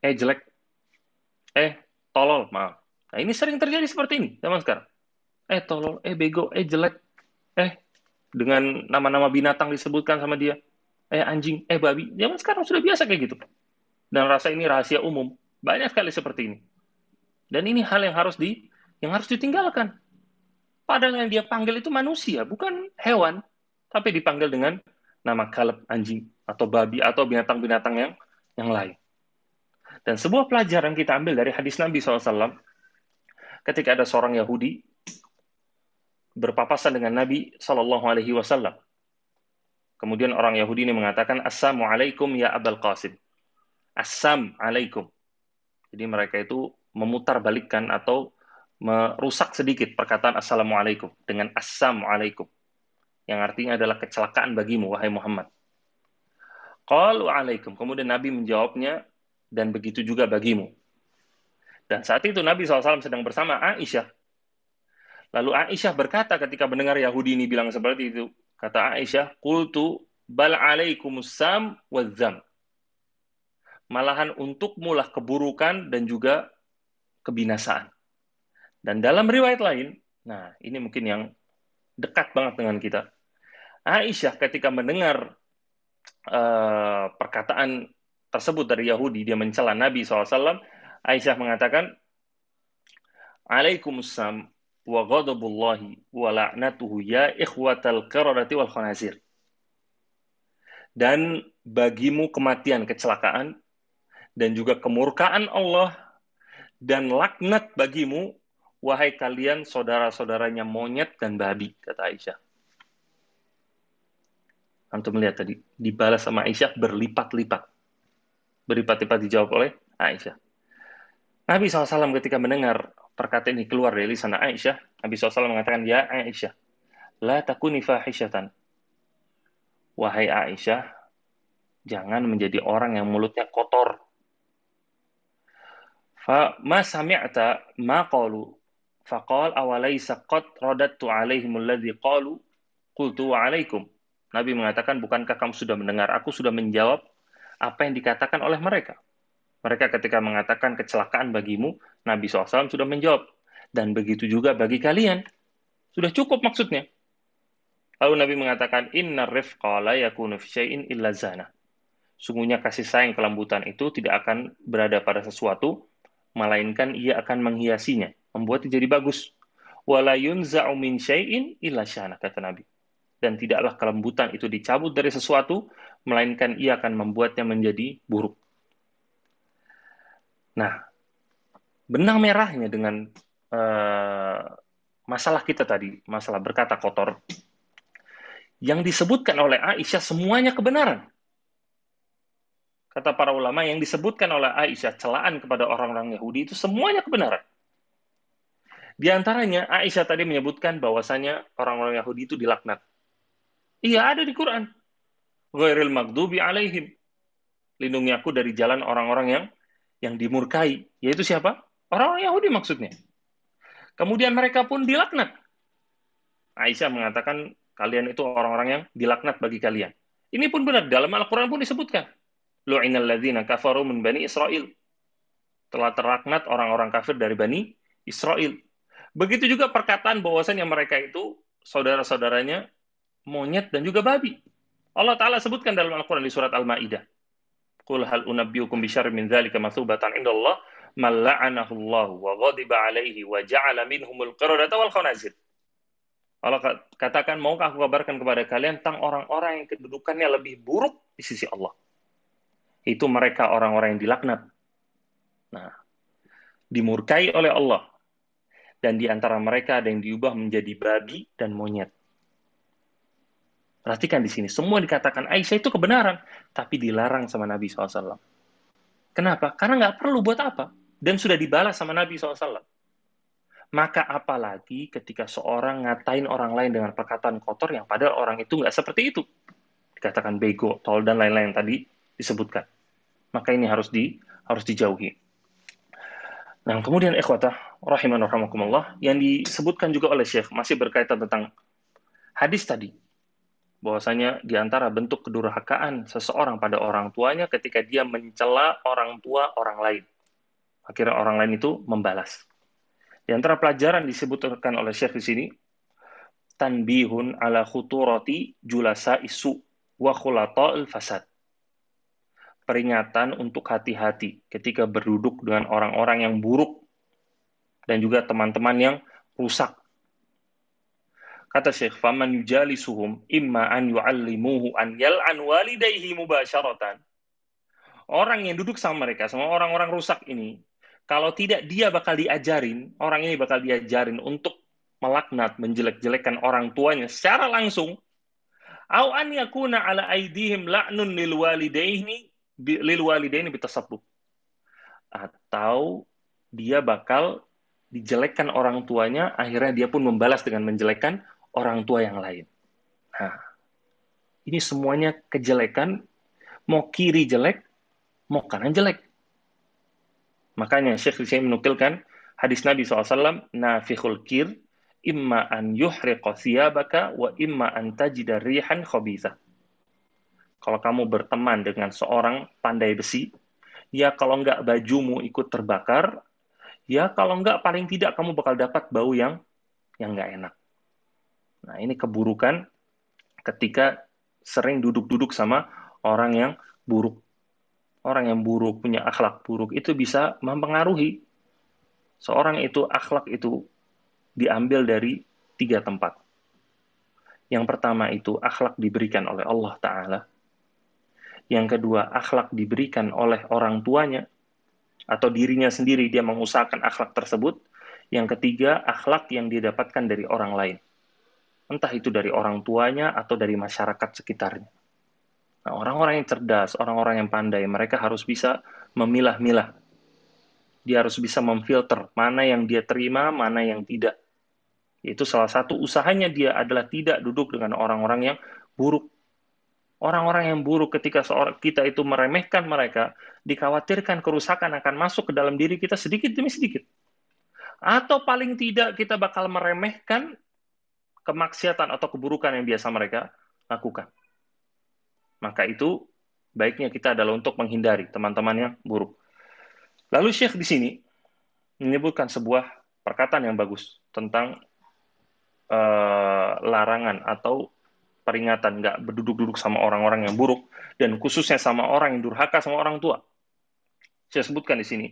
eh jelek, eh tolol, maaf. Nah, ini sering terjadi seperti ini zaman sekarang. Eh tolol, eh bego, eh jelek, eh, dengan nama-nama binatang disebutkan sama dia, eh anjing, eh babi. Zaman sekarang sudah biasa kayak gitu. Dan rasa ini rahasia umum. Banyak sekali seperti ini. Dan ini hal yang harus di, yang harus ditinggalkan. Padahal yang dia panggil itu manusia, bukan hewan, tapi dipanggil dengan nama kalb, anjing, atau babi, atau binatang-binatang yang yang lain. Dan sebuah pelajaran kita ambil dari hadis Nabi shallallahu alaihi wasallam, ketika ada seorang Yahudi berpapasan dengan Nabi Shallallahu Alaihi Wasallam. Kemudian orang Yahudi ini mengatakan, Assalamualaikum ya Abul Qasim. Assalamualaikum. Jadi mereka itu memutarbalikkan atau merusak sedikit perkataan Assalamualaikum dengan Assalamualaikum, yang artinya adalah kecelakaan bagimu wahai Muhammad. Qalu alaikum. Kemudian Nabi menjawabnya, dan begitu juga bagimu. Dan saat itu Nabi shallallahu alaihi wasallam sedang bersama Aisyah. Lalu Aisyah berkata ketika mendengar Yahudi ini bilang seperti itu, kata Aisyah, qultu bal alaikumussam wazzam. Malahan untukmulah keburukan dan juga kebinasaan. Dan dalam riwayat lain, nah ini mungkin yang dekat banget dengan kita. Aisyah ketika mendengar uh, perkataan tersebut dari Yahudi, dia mencela Nabi shallallahu alaihi wasallam, Aisyah mengatakan, alaikumussam wa ghadabullahi wa la'natuhu ya ikhwatal qararati wal khanazir. Dan bagimu kematian, kecelakaan, dan juga kemurkaan Allah, dan laknat bagimu, wahai kalian saudara-saudaranya monyet dan babi, kata Aisyah. Antum melihat tadi, dibalas sama Aisyah berlipat-lipat. Berlipat-lipat dijawab oleh Aisyah. Nabi shallallahu alaihi wasallam ketika mendengar perkataan ini keluar dari lisan Aisyah, Nabi shallallahu alaihi wasallam mengatakan, ya Aisyah, la takuni fahisyatan. Wahai Aisyah, jangan menjadi orang yang mulutnya kotor. Fa ma sami'ta ma qalu. Faqal awalaysa qad radattu alaihimul ladzi qalu qultu wa alaikum. Nabi mengatakan, bukankah kamu sudah mendengar, aku sudah menjawab apa yang dikatakan oleh mereka. Mereka ketika mengatakan kecelakaan bagimu, Nabi shallallahu alaihi wasallam sudah menjawab. Dan begitu juga bagi kalian. Sudah cukup maksudnya. Lalu Nabi mengatakan, inna rifqa la yakunu fi syai'in illa zana. Sungguhnya kasih sayang kelembutan itu tidak akan berada pada sesuatu, melainkan ia akan menghiasinya, membuatnya jadi bagus. Wala yunza'u min syai'in illa syana, kata Nabi. Dan tidaklah kelembutan itu dicabut dari sesuatu, melainkan ia akan membuatnya menjadi buruk. Nah, benang merahnya dengan uh, masalah kita tadi, masalah berkata kotor, yang disebutkan oleh Aisyah semuanya kebenaran. Kata para ulama, yang disebutkan oleh Aisyah celaan kepada orang-orang Yahudi itu semuanya kebenaran. Di antaranya Aisyah tadi menyebutkan bahwasanya orang-orang Yahudi itu dilaknat. Iya, ada di Quran. Ghairil maghdubi alaihim. Lindungi aku dari jalan orang-orang yang yang dimurkai, yaitu siapa? Orang-orang Yahudi maksudnya. Kemudian mereka pun dilaknat. Aisyah mengatakan kalian itu orang-orang yang dilaknat bagi kalian. Ini pun benar, dalam Al-Qur'an pun disebutkan. Lu'inal ladzina kafaru min bani Israil. Telah terlaknat orang-orang kafir dari Bani Israil. Begitu juga perkataan bahwasannya mereka itu saudara-saudaranya monyet dan juga babi. Allah Ta'ala sebutkan dalam Al-Quran di surat Al-Ma'idah. Qul hal unabbiukum bisyarrin min dzalika matsubatan indallah man la'anahu Allahu wa ghadiba alaihi wa ja'ala minhumul qiradata wal khanazir. Allah katakan, maukah aku kabarkan kepada kalian tentang orang-orang yang kedudukannya lebih buruk di sisi Allah. Itu mereka orang-orang yang dilaknat. Nah, dimurkai oleh Allah. Dan di antara mereka ada yang diubah menjadi babi dan monyet. Perhatikan di sini, semua dikatakan Aisyah itu kebenaran, tapi dilarang sama Nabi shallallahu alaihi wasallam. Kenapa? Karena nggak perlu, buat apa? Dan sudah dibalas sama Nabi shallallahu alaihi wasallam. Maka apalagi ketika seorang ngatain orang lain dengan perkataan kotor yang padahal orang itu nggak seperti itu. Dikatakan bego, tol, dan lain-lain tadi disebutkan. Maka ini harus di harus dijauhi. Nah, kemudian ikhwatah rahiman rahimakumullah, yang disebutkan juga oleh Syekh masih berkaitan tentang hadis tadi, bahwasanya di antara bentuk kedurhakaan seseorang pada orang tuanya ketika dia mencela orang tua orang lain, akhirnya orang lain itu membalas. Di antara pelajaran disebutkan oleh Syekh di sini, tanbihun ala khuturati julasa isu wa khulata'il fasad. Peringatan untuk hati-hati ketika berduduk dengan orang-orang yang buruk dan juga teman-teman yang rusak. Kata Syekh, faman yujalisuhum imma an yu'allimuhu an yal'an walidayhi mubasyaratan. Orang yang duduk sama mereka, sama orang-orang rusak ini, kalau tidak dia bakal diajarin, orang ini bakal diajarin untuk melaknat, menjelek-jelekan orang tuanya secara langsung. Au an yakuna ala aidihim la'nun lil walidayni lil walidaini bitasabbuh. Atau dia bakal dijelekkan orang tuanya, akhirnya dia pun membalas dengan menjelekkan orang tua yang lain. Nah, ini semuanya kejelekan, mau kiri jelek, mau kanan jelek. Makanya Syekh Syekh menukilkan hadis Nabi shallallahu alaihi wasallam, nafikhul kir, imma an yuhriqa thiyabaka wa imma an tajida rihan khabitha. Kalau kamu berteman dengan seorang pandai besi, ya kalau nggak bajumu ikut terbakar, ya kalau nggak paling tidak kamu bakal dapat bau yang yang nggak enak. Nah, ini keburukan ketika sering duduk-duduk sama orang yang buruk. Orang yang buruk, punya akhlak buruk, itu bisa mempengaruhi. Seorang itu, akhlak itu diambil dari tiga tempat. Yang pertama itu, akhlak diberikan oleh Allah Ta'ala. Yang kedua, akhlak diberikan oleh orang tuanya atau dirinya sendiri, dia mengusahakan akhlak tersebut. Yang ketiga, akhlak yang didapatkan dari orang lain. Entah itu dari orang tuanya atau dari masyarakat sekitarnya. Nah, orang-orang yang cerdas, orang-orang yang pandai, mereka harus bisa memilah-milah. Dia harus bisa memfilter mana yang dia terima, mana yang tidak. Itu salah satu usahanya dia adalah tidak duduk dengan orang-orang yang buruk. Orang-orang yang buruk ketika kita itu meremehkan mereka, dikhawatirkan kerusakan akan masuk ke dalam diri kita sedikit demi sedikit. Atau paling tidak kita bakal meremehkan kemaksiatan atau keburukan yang biasa mereka lakukan. Maka itu baiknya kita adalah untuk menghindari teman-teman yang buruk. Lalu Syekh di sini menyebutkan sebuah perkataan yang bagus tentang uh, larangan atau peringatan nggak berduduk-duduk sama orang-orang yang buruk dan khususnya sama orang yang durhaka sama orang tua. Syekh sebutkan di sini,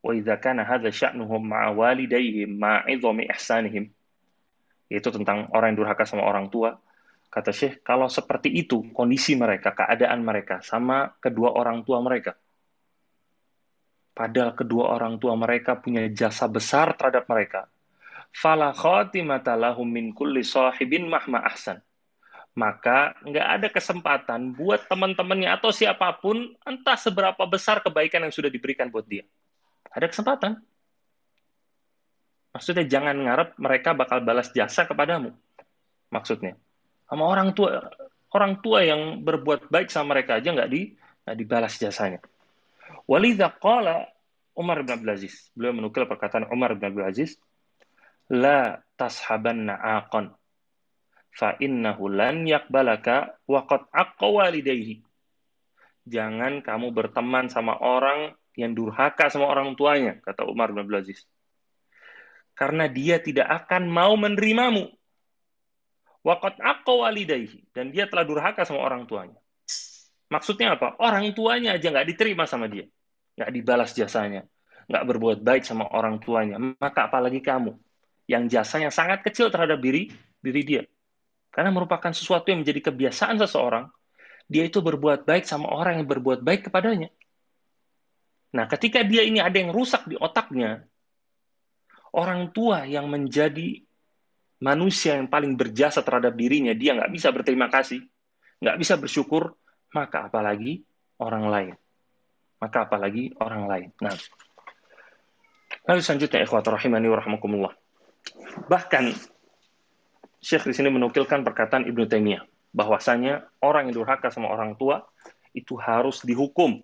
wa idza kana hadza sya'nuhum ma'a walidayhim ma'idhami ihsanihim. Yaitu tentang orang yang durhaka sama orang tua. Kata Syekh, kalau seperti itu kondisi mereka, keadaan mereka, sama kedua orang tua mereka. Padahal kedua orang tua mereka punya jasa besar terhadap mereka. Fala khatimata lahum min kulli sahibin mahma ahsan. Maka nggak ada kesempatan buat teman-temannya atau siapapun, entah seberapa besar kebaikan yang sudah diberikan buat dia. Ada kesempatan. Maksudnya jangan ngarep mereka bakal balas jasa kepadamu. Maksudnya. Sama orang tua, orang tua yang berbuat baik sama mereka aja nggak di, nggak dibalas jasanya. Walidha qala Umar bin Abdul Aziz. Beliau menukil perkataan Umar bin Abdul Aziz, la tashabanna aqan fa innahu lan yaqbalaka wa qad aqqa walidayhi. Jangan kamu berteman sama orang yang durhaka sama orang tuanya, kata Umar bin Abdul Aziz. Karena dia tidak akan mau menerimamu. Waqad aqqa walidayhi, dan dia telah durhaka sama orang tuanya. Maksudnya apa? Orang tuanya aja nggak diterima sama dia, nggak dibalas jasanya, nggak berbuat baik sama orang tuanya. Maka apalagi kamu yang jasanya sangat kecil terhadap diri diri dia, karena merupakan sesuatu yang menjadi kebiasaan seseorang. Dia itu berbuat baik sama orang yang berbuat baik kepadanya. Nah, ketika dia ini ada yang rusak di otaknya, orang tua yang menjadi manusia yang paling berjasa terhadap dirinya, dia nggak bisa berterima kasih, nggak bisa bersyukur, maka apalagi orang lain. Maka apalagi orang lain. Nah, lalu selanjutnya, ikhwat rahimani wa rahmakumullah. Bahkan, Syekh di sini menukilkan perkataan Ibn Taimiyah, bahwasanya orang yang durhaka sama orang tua itu harus dihukum.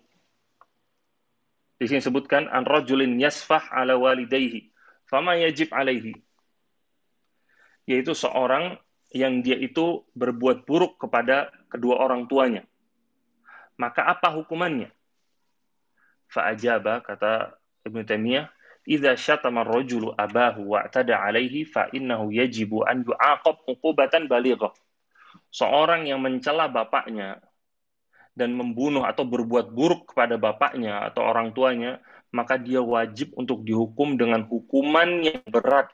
Di sini sebutkan, an rajulin yasfah ala walidayhi, fama yajib alaihi. Yaitu seorang yang dia itu berbuat buruk kepada kedua orang tuanya. Maka apa hukumannya? Fa'ajaba, kata Ibn Taimiyah, idza syatama ar-rajulu abahu wa'tada 'alaihi fa innahu yajibu an yu'aqab 'uqubatan balighah. Seorang yang mencela bapaknya dan membunuh atau berbuat buruk kepada bapaknya atau orang tuanya, maka dia wajib untuk dihukum dengan hukuman yang berat.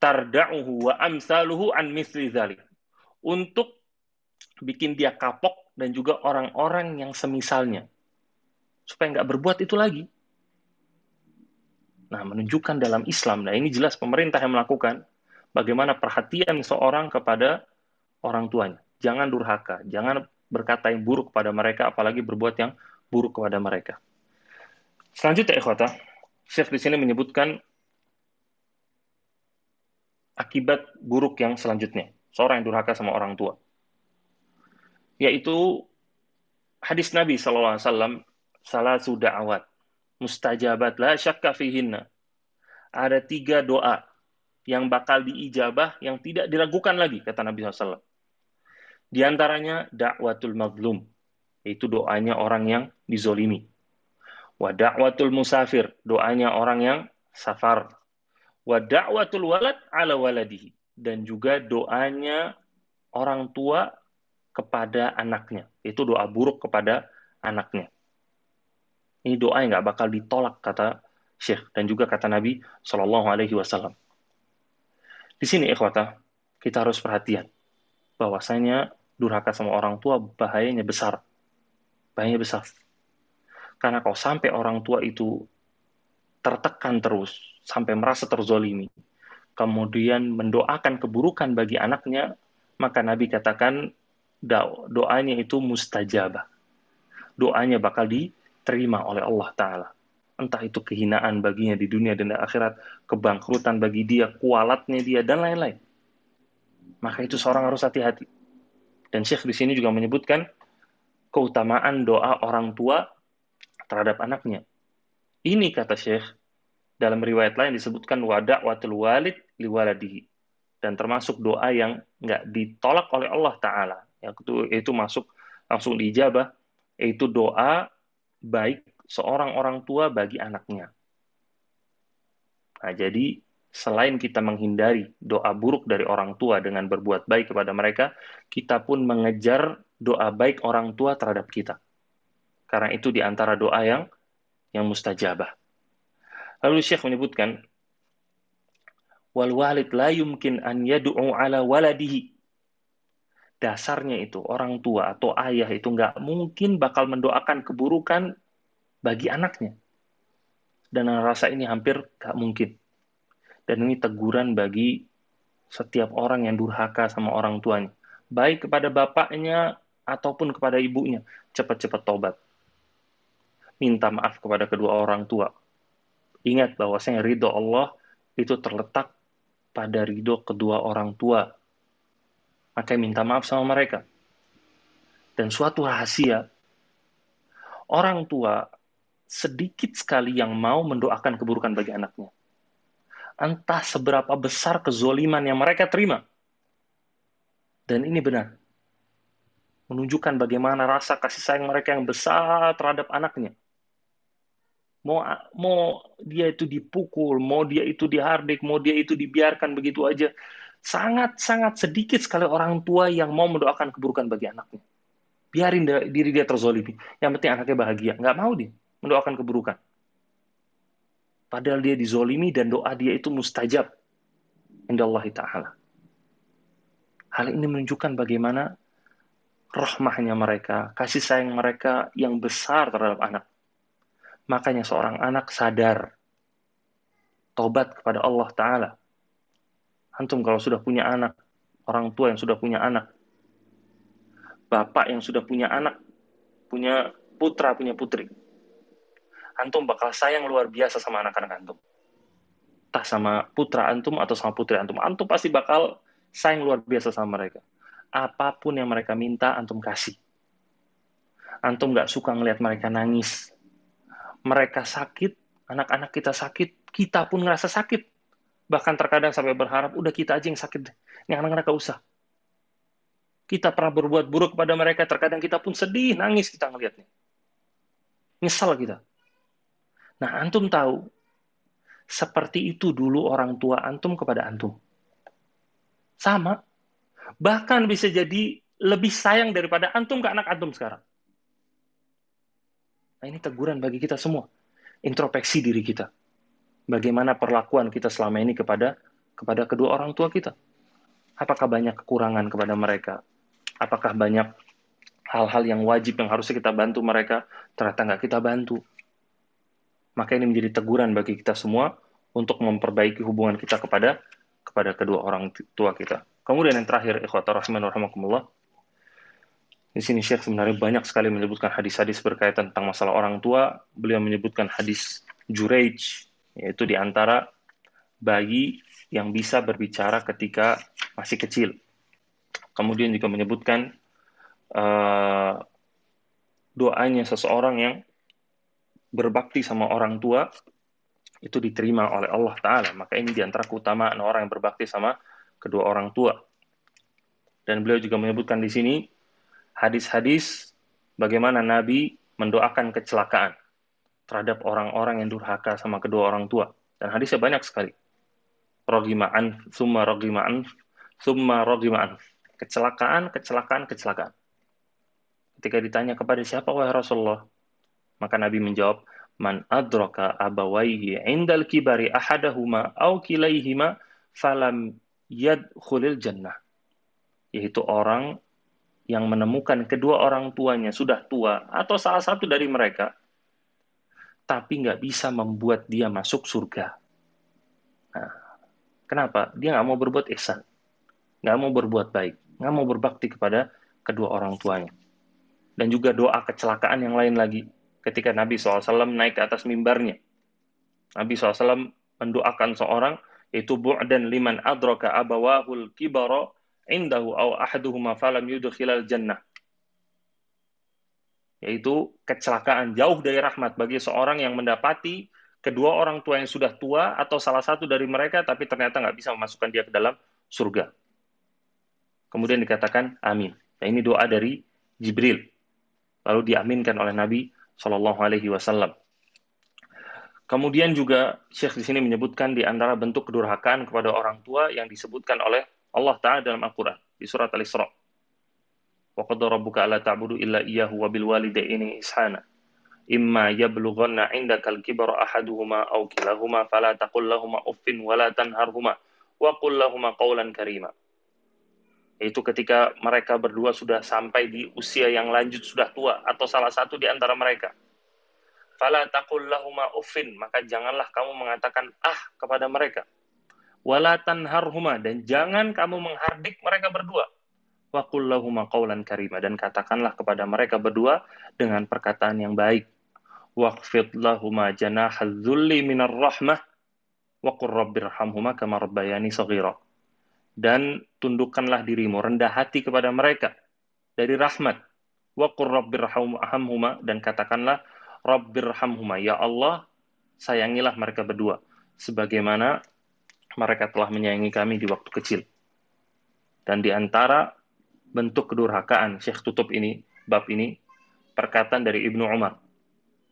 Tarda'uhu wa amsaluhu an misli dzalik, untuk bikin dia kapok dan juga orang-orang yang semisalnya supaya nggak berbuat itu lagi. Nah, menunjukkan dalam Islam, nah ini jelas pemerintah yang melakukan, bagaimana perhatian seorang kepada orang tuanya. Jangan durhaka, jangan berkata yang buruk kepada mereka, apalagi berbuat yang buruk kepada mereka. Selanjutnya, ikhwata, Syekh di sini menyebutkan akibat buruk yang selanjutnya seorang yang durhaka sama orang tua, yaitu hadis Nabi sallallahu alaihi wasallam, salasu da'awat mustajabat la syakka fihinna. Ada tiga doa yang bakal diijabah yang tidak diragukan lagi, kata Nabi sallallahu alaihi wasallam. Di antaranya da'watul mazlum, yaitu doanya orang yang dizolimi. Wa da'watul musafir, doanya orang yang safar. Wa da'watul walad ala waladihi, dan juga doanya orang tua kepada anaknya, itu doa buruk kepada anaknya. Ini doa yang nggak bakal ditolak, kata Syekh, dan juga kata Nabi Shallallahu Alaihi Wasallam. Di sini, ikhwata, kita harus perhatian bahwasanya durhaka sama orang tua bahayanya besar. pahalanya besar. Karena kalau sampai orang tua itu tertekan terus, sampai merasa terzolimi, kemudian mendoakan keburukan bagi anaknya, maka Nabi katakan doanya itu mustajabah. Doanya bakal diterima oleh Allah Ta'ala. Entah itu kehinaan baginya di dunia dan akhirat, kebangkrutan bagi dia, kualatnya dia, dan lain-lain. Maka itu seorang harus hati-hati. Dan Syekh di sini juga menyebutkan keutamaan doa orang tua terhadap anaknya. Ini kata Syekh, dalam riwayat lain disebutkan wada'watul walid liwaladihi. Dan termasuk doa yang nggak ditolak oleh Allah Ta'ala. Yaitu, yaitu masuk langsung diijabah, yaitu doa baik seorang orang tua bagi anaknya. Nah, jadi selain kita menghindari doa buruk dari orang tua dengan berbuat baik kepada mereka, kita pun mengejar doa baik orang tua terhadap kita. Karena itu di antara doa yang yang mustajabah. Lalu Syekh menyebutkan, wal walid la yumkin an yad'u ala waladihi. Dasarnya itu orang tua atau ayah itu nggak mungkin bakal mendoakan keburukan bagi anaknya. Dan rasa ini hampir gak mungkin. Dan ini teguran bagi setiap orang yang durhaka sama orang tuanya. Baik kepada bapaknya ataupun kepada ibunya. Cepat-cepat tobat. Minta maaf kepada kedua orang tua. Ingat bahwasanya ridho Allah itu terletak pada ridho kedua orang tua. Maka minta maaf sama mereka. Dan suatu rahasia, orang tua sedikit sekali yang mau mendoakan keburukan bagi anaknya. Entah seberapa besar kezoliman yang mereka terima. Dan ini benar. Menunjukkan bagaimana rasa kasih sayang mereka yang besar terhadap anaknya. Mau, mau dia itu dipukul, mau dia itu dihardik, mau dia itu dibiarkan begitu aja. Sangat-sangat sedikit sekali orang tua yang mau mendoakan keburukan bagi anaknya. Biarin diri dia terzolimi. Yang penting anaknya bahagia. Nggak mau dia mendoakan keburukan. Padahal dia dizolimi dan doa dia itu mustajab. Indallahi ta'ala. Hal ini menunjukkan bagaimana rahmahnya mereka, kasih sayang mereka yang besar terhadap anak. Makanya seorang anak sadar. Tobat kepada Allah Ta'ala. Antum kalau sudah punya anak, orang tua yang sudah punya anak, bapak yang sudah punya anak, punya putra, punya putri, antum bakal sayang luar biasa sama anak-anak antum. Entah sama putra antum atau sama putri antum, antum pasti bakal sayang luar biasa sama mereka. Apapun yang mereka minta, antum kasih. Antum gak suka ngelihat mereka nangis. Mereka sakit, anak-anak kita sakit, kita pun ngerasa sakit. Bahkan terkadang sampai berharap, udah kita aja yang sakit. Ini anak-anak gak usah. Kita pernah berbuat buruk kepada mereka, terkadang kita pun sedih, nangis kita ngelihatnya. Nyesal kita. Nah, antum tahu, seperti itu dulu orang tua antum kepada antum. Sama, bahkan bisa jadi lebih sayang daripada antum ke anak antum sekarang. Nah, ini teguran bagi kita semua. Introspeksi diri kita. Bagaimana perlakuan kita selama ini kepada kepada kedua orang tua kita. Apakah banyak kekurangan kepada mereka? Apakah banyak hal-hal yang wajib yang harusnya kita bantu mereka, ternyata nggak kita bantu. Maka ini menjadi teguran bagi kita semua untuk memperbaiki hubungan kita kepada kepada kedua orang tua kita. Kemudian yang terakhir, ikhwatul rahman warahmatullah. Di sini Syekh sebenarnya banyak sekali menyebutkan hadis-hadis berkaitan tentang masalah orang tua. Beliau menyebutkan hadis Juraij, yaitu di antara bayi yang bisa berbicara ketika masih kecil. Kemudian juga menyebutkan uh, doanya seseorang yang berbakti sama orang tua itu diterima oleh Allah Ta'ala. Maka ini diantara keutamaan orang yang berbakti sama kedua orang tua. Dan beliau juga menyebutkan di sini hadis-hadis bagaimana Nabi mendoakan kecelakaan terhadap orang-orang yang durhaka sama kedua orang tua. Dan hadisnya banyak sekali. Ragima'an, summa ragima'an, summa ragima'an. Kecelakaan, kecelakaan, kecelakaan. Ketika ditanya kepada siapa wahai Rasulullah, maka Nabi menjawab, man adraka abawaihi indal kibari ahadahuma au kilaihima falam yadkhulil jannah. Yaitu orang yang menemukan kedua orang tuanya sudah tua atau salah satu dari mereka, tapi nggak bisa membuat dia masuk surga. Nah, kenapa? Dia nggak mau berbuat ihsan, nggak mau berbuat baik, nggak mau berbakti kepada kedua orang tuanya. Dan juga doa kecelakaan yang lain lagi. Ketika Nabi shallallahu alaihi wasallam naik ke atas mimbarnya, Nabi shallallahu alaihi wasallam mendoakan seorang, yaitu bu'dan liman adraka abawahul kibara indahu aw ahaduhuma falam yudkhilal jannah. Yaitu kecelakaan jauh dari rahmat bagi seorang yang mendapati kedua orang tua yang sudah tua atau salah satu dari mereka, tapi ternyata nggak bisa memasukkan dia ke dalam surga. Kemudian dikatakan amin. Nah, ini doa dari Jibril. Lalu diaminkan oleh Nabi Shallallahu Alaihi Wasallam. Kemudian juga Syekh di sini menyebutkan di antara bentuk kedurhakaan kepada orang tua yang disebutkan oleh Allah Ta'ala dalam Al-Quran di surat Al-Isra. Wa qadara rabbuka alla ta'budu illa iyyahu wa bil walidayni ihsana imma yablughanna 'indakal kibara ahaduhuma aw kilahuma fala taqul lahum uffin wa la tanharhuma wa qul lahum qawlan karima. Yaitu ketika mereka berdua sudah sampai di usia yang lanjut sudah tua atau salah satu di antara mereka. Fala taqul lahum uffin, maka janganlah kamu mengatakan ah kepada mereka. Wala tanharhuma, dan jangan kamu menghardik mereka berdua. Wa qul lahum qawlan karima, dan katakanlah kepada mereka berdua dengan perkataan yang baik. Waqfid lahum janahaz zulli minar rahmah wa qur rabbirhamhuma kama rabbayani shaghira. Dan tundukkanlah dirimu, rendah hati kepada mereka dari rahmat. Wa qur rabbirhamhuma, dan katakanlah rabbirhamhuma, ya Allah sayangilah mereka berdua sebagaimana mereka telah menyayangi kami di waktu kecil. Dan di antara bentuk kedurhakaan, Syekh tutup ini, bab ini, perkataan dari Ibnu Umar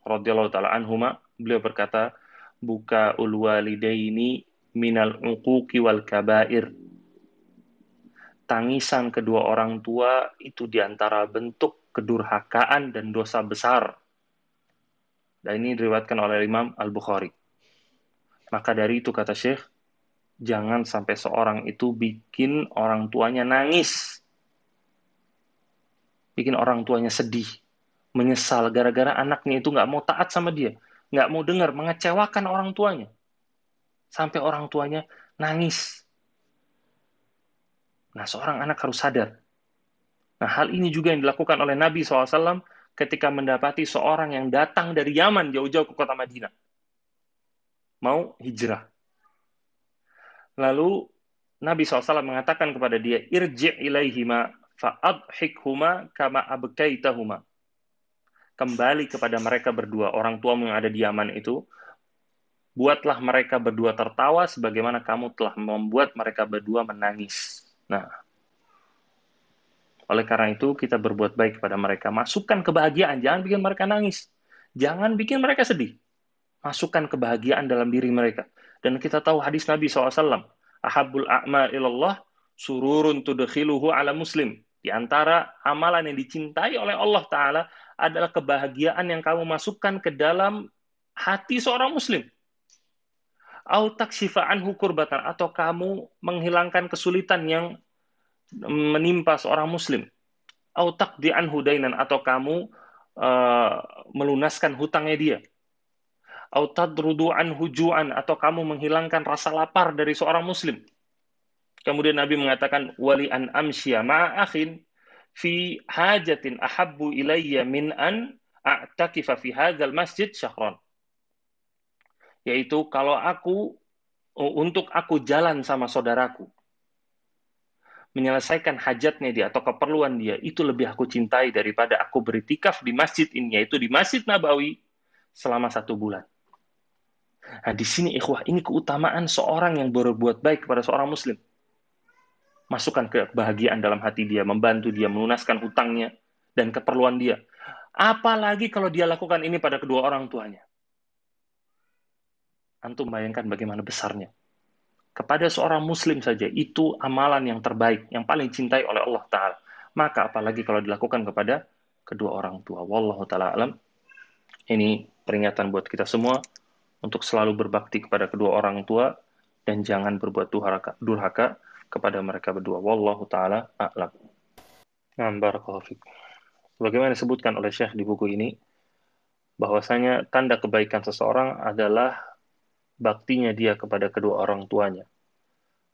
radhiyallahu ta'ala anhuma, beliau berkata, buka ulwalidaini minal uquqi wal kabair. Tangisan kedua orang tua itu di antara bentuk kedurhakaan dan dosa besar. Dan ini diriwayatkan oleh Imam Al-Bukhari. Maka dari itu kata Syekh, jangan sampai seorang itu bikin orang tuanya nangis. Bikin orang tuanya sedih. Menyesal gara-gara anaknya itu nggak mau taat sama dia. Nggak mau dengar, mengecewakan orang tuanya. Sampai orang tuanya nangis. Nah, seorang anak harus sadar. Nah, hal ini juga yang dilakukan oleh Nabi shallallahu alaihi wasallam ketika mendapati seorang yang datang dari Yaman jauh-jauh ke kota Madinah. Mau hijrah. Lalu Nabi shallallahu alaihi wasallam mengatakan kepada dia, irji' ilaihima fa'adhikhuma kama abkaitahuma. Kembali kepada mereka berdua, orang tuamu yang ada di Yaman itu, buatlah mereka berdua tertawa sebagaimana kamu telah membuat mereka berdua menangis. Nah, oleh karena itu kita berbuat baik kepada mereka, masukkan kebahagiaan, jangan bikin mereka nangis, jangan bikin mereka sedih. Masukkan kebahagiaan dalam diri mereka. Dan kita tahu hadis Nabi shallallahu alaihi wasallam, ahabbul a'mal ilallah sururun tudkhiluhu ala muslim. Di antara amalan yang dicintai oleh Allah Ta'ala adalah kebahagiaan yang kamu masukkan ke dalam hati seorang muslim. Au takshifa anhu kurbatan, atau kamu menghilangkan kesulitan yang menimpa seorang muslim. Au taqdi anhu dainan, atau kamu uh, melunaskan hutangnya dia. Au tadrudu anhu ju'an, atau kamu menghilangkan rasa lapar dari seorang muslim. Kemudian Nabi mengatakan wali an amsya ma'akhin fi hajatin ahabbu ilayya min an a'takifa fi hadzal masjid syahran. Yaitu kalau aku untuk aku jalan sama saudaraku menyelesaikan hajatnya dia atau keperluan dia, itu lebih aku cintai daripada aku beriktikaf di masjid ini, yaitu di Masjid Nabawi selama satu bulan. Nah, di sini ikhwah, ini keutamaan seorang yang berbuat baik kepada seorang muslim. Masukkan kebahagiaan dalam hati dia, membantu dia melunaskan hutangnya dan keperluan dia. Apalagi kalau dia lakukan ini pada kedua orang tuanya. Antum bayangkan bagaimana besarnya. Kepada seorang muslim saja itu amalan yang terbaik, yang paling cintai oleh Allah Ta'ala. Maka apalagi kalau dilakukan kepada kedua orang tua. Wallahu ta'ala alam. Ini peringatan buat kita semua untuk selalu berbakti kepada kedua orang tua dan jangan berbuat durhaka kepada mereka berdua. Wallahu ta'ala a'lam. Barakallahu fikum. Sebagaimana disebutkan oleh Syekh di buku ini, bahwasanya tanda kebaikan seseorang adalah baktinya dia kepada kedua orang tuanya.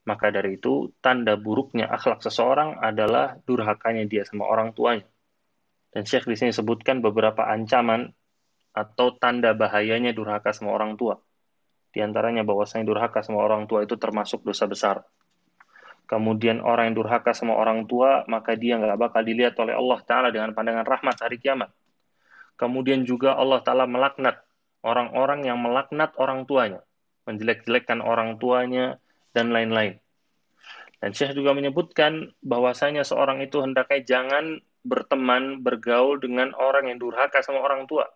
Maka dari itu, tanda buruknya akhlak seseorang adalah durhakanya dia sama orang tuanya. Dan Syekh di sini sebutkan beberapa ancaman atau tanda bahayanya durhaka sama orang tua. Di antaranya bahwasanya durhaka sama orang tua itu termasuk dosa besar. Kemudian orang yang durhaka sama orang tua, maka dia nggak bakal dilihat oleh Allah Ta'ala dengan pandangan rahmat hari kiamat. Kemudian juga Allah Ta'ala melaknat orang-orang yang melaknat orang tuanya, menjelek-jelekkan orang tuanya, dan lain-lain. Dan Syekh juga menyebutkan bahwasanya seorang itu hendaknya jangan berteman, bergaul dengan orang yang durhaka sama orang tua.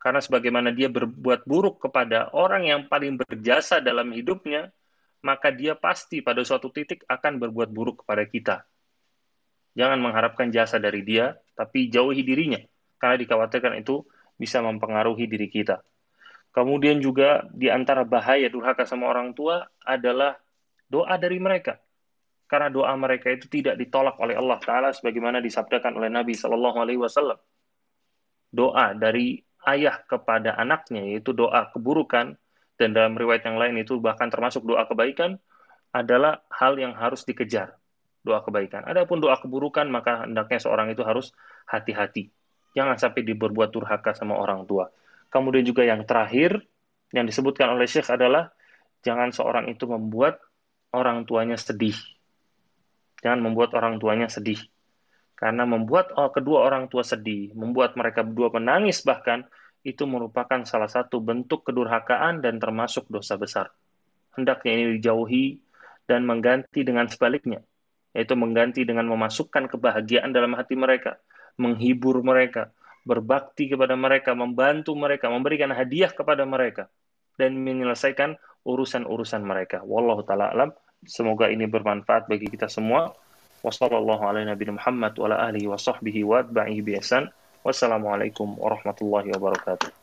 Karena sebagaimana dia berbuat buruk kepada orang yang paling berjasa dalam hidupnya, maka dia pasti pada suatu titik akan berbuat buruk kepada kita. Jangan mengharapkan jasa dari dia, tapi jauhi dirinya. Karena dikhawatirkan itu bisa mempengaruhi diri kita. Kemudian juga di antara bahaya durhaka sama orang tua adalah doa dari mereka. Karena doa mereka itu tidak ditolak oleh Allah Ta'ala sebagaimana disabdakan oleh Nabi shallallahu alaihi wasallam. Doa dari ayah kepada anaknya, yaitu doa keburukan, dan dalam riwayat yang lain itu bahkan termasuk doa kebaikan, adalah hal yang harus dikejar, doa kebaikan. Adapun doa keburukan, maka hendaknya seorang itu harus hati-hati. Jangan sampai diberbuat durhaka sama orang tua. Kemudian juga yang terakhir, yang disebutkan oleh Syekh adalah, jangan seorang itu membuat orang tuanya sedih. Jangan membuat orang tuanya sedih. Karena membuat oh, kedua orang tua sedih, membuat mereka berdua menangis bahkan, itu merupakan salah satu bentuk kedurhakaan dan termasuk dosa besar. Hendaknya ini dijauhi dan mengganti dengan sebaliknya, yaitu mengganti dengan memasukkan kebahagiaan dalam hati mereka, menghibur mereka, berbakti kepada mereka, membantu mereka, memberikan hadiah kepada mereka, dan menyelesaikan urusan-urusan mereka. Wallahu ta'ala alam. Semoga ini bermanfaat bagi kita semua. Wassallallahu ala nabiyina Muhammad wa ala alihi wa sahbihi wa atba'ihi bi ihsan. Wassalamualaikum warahmatullahi wabarakatuh.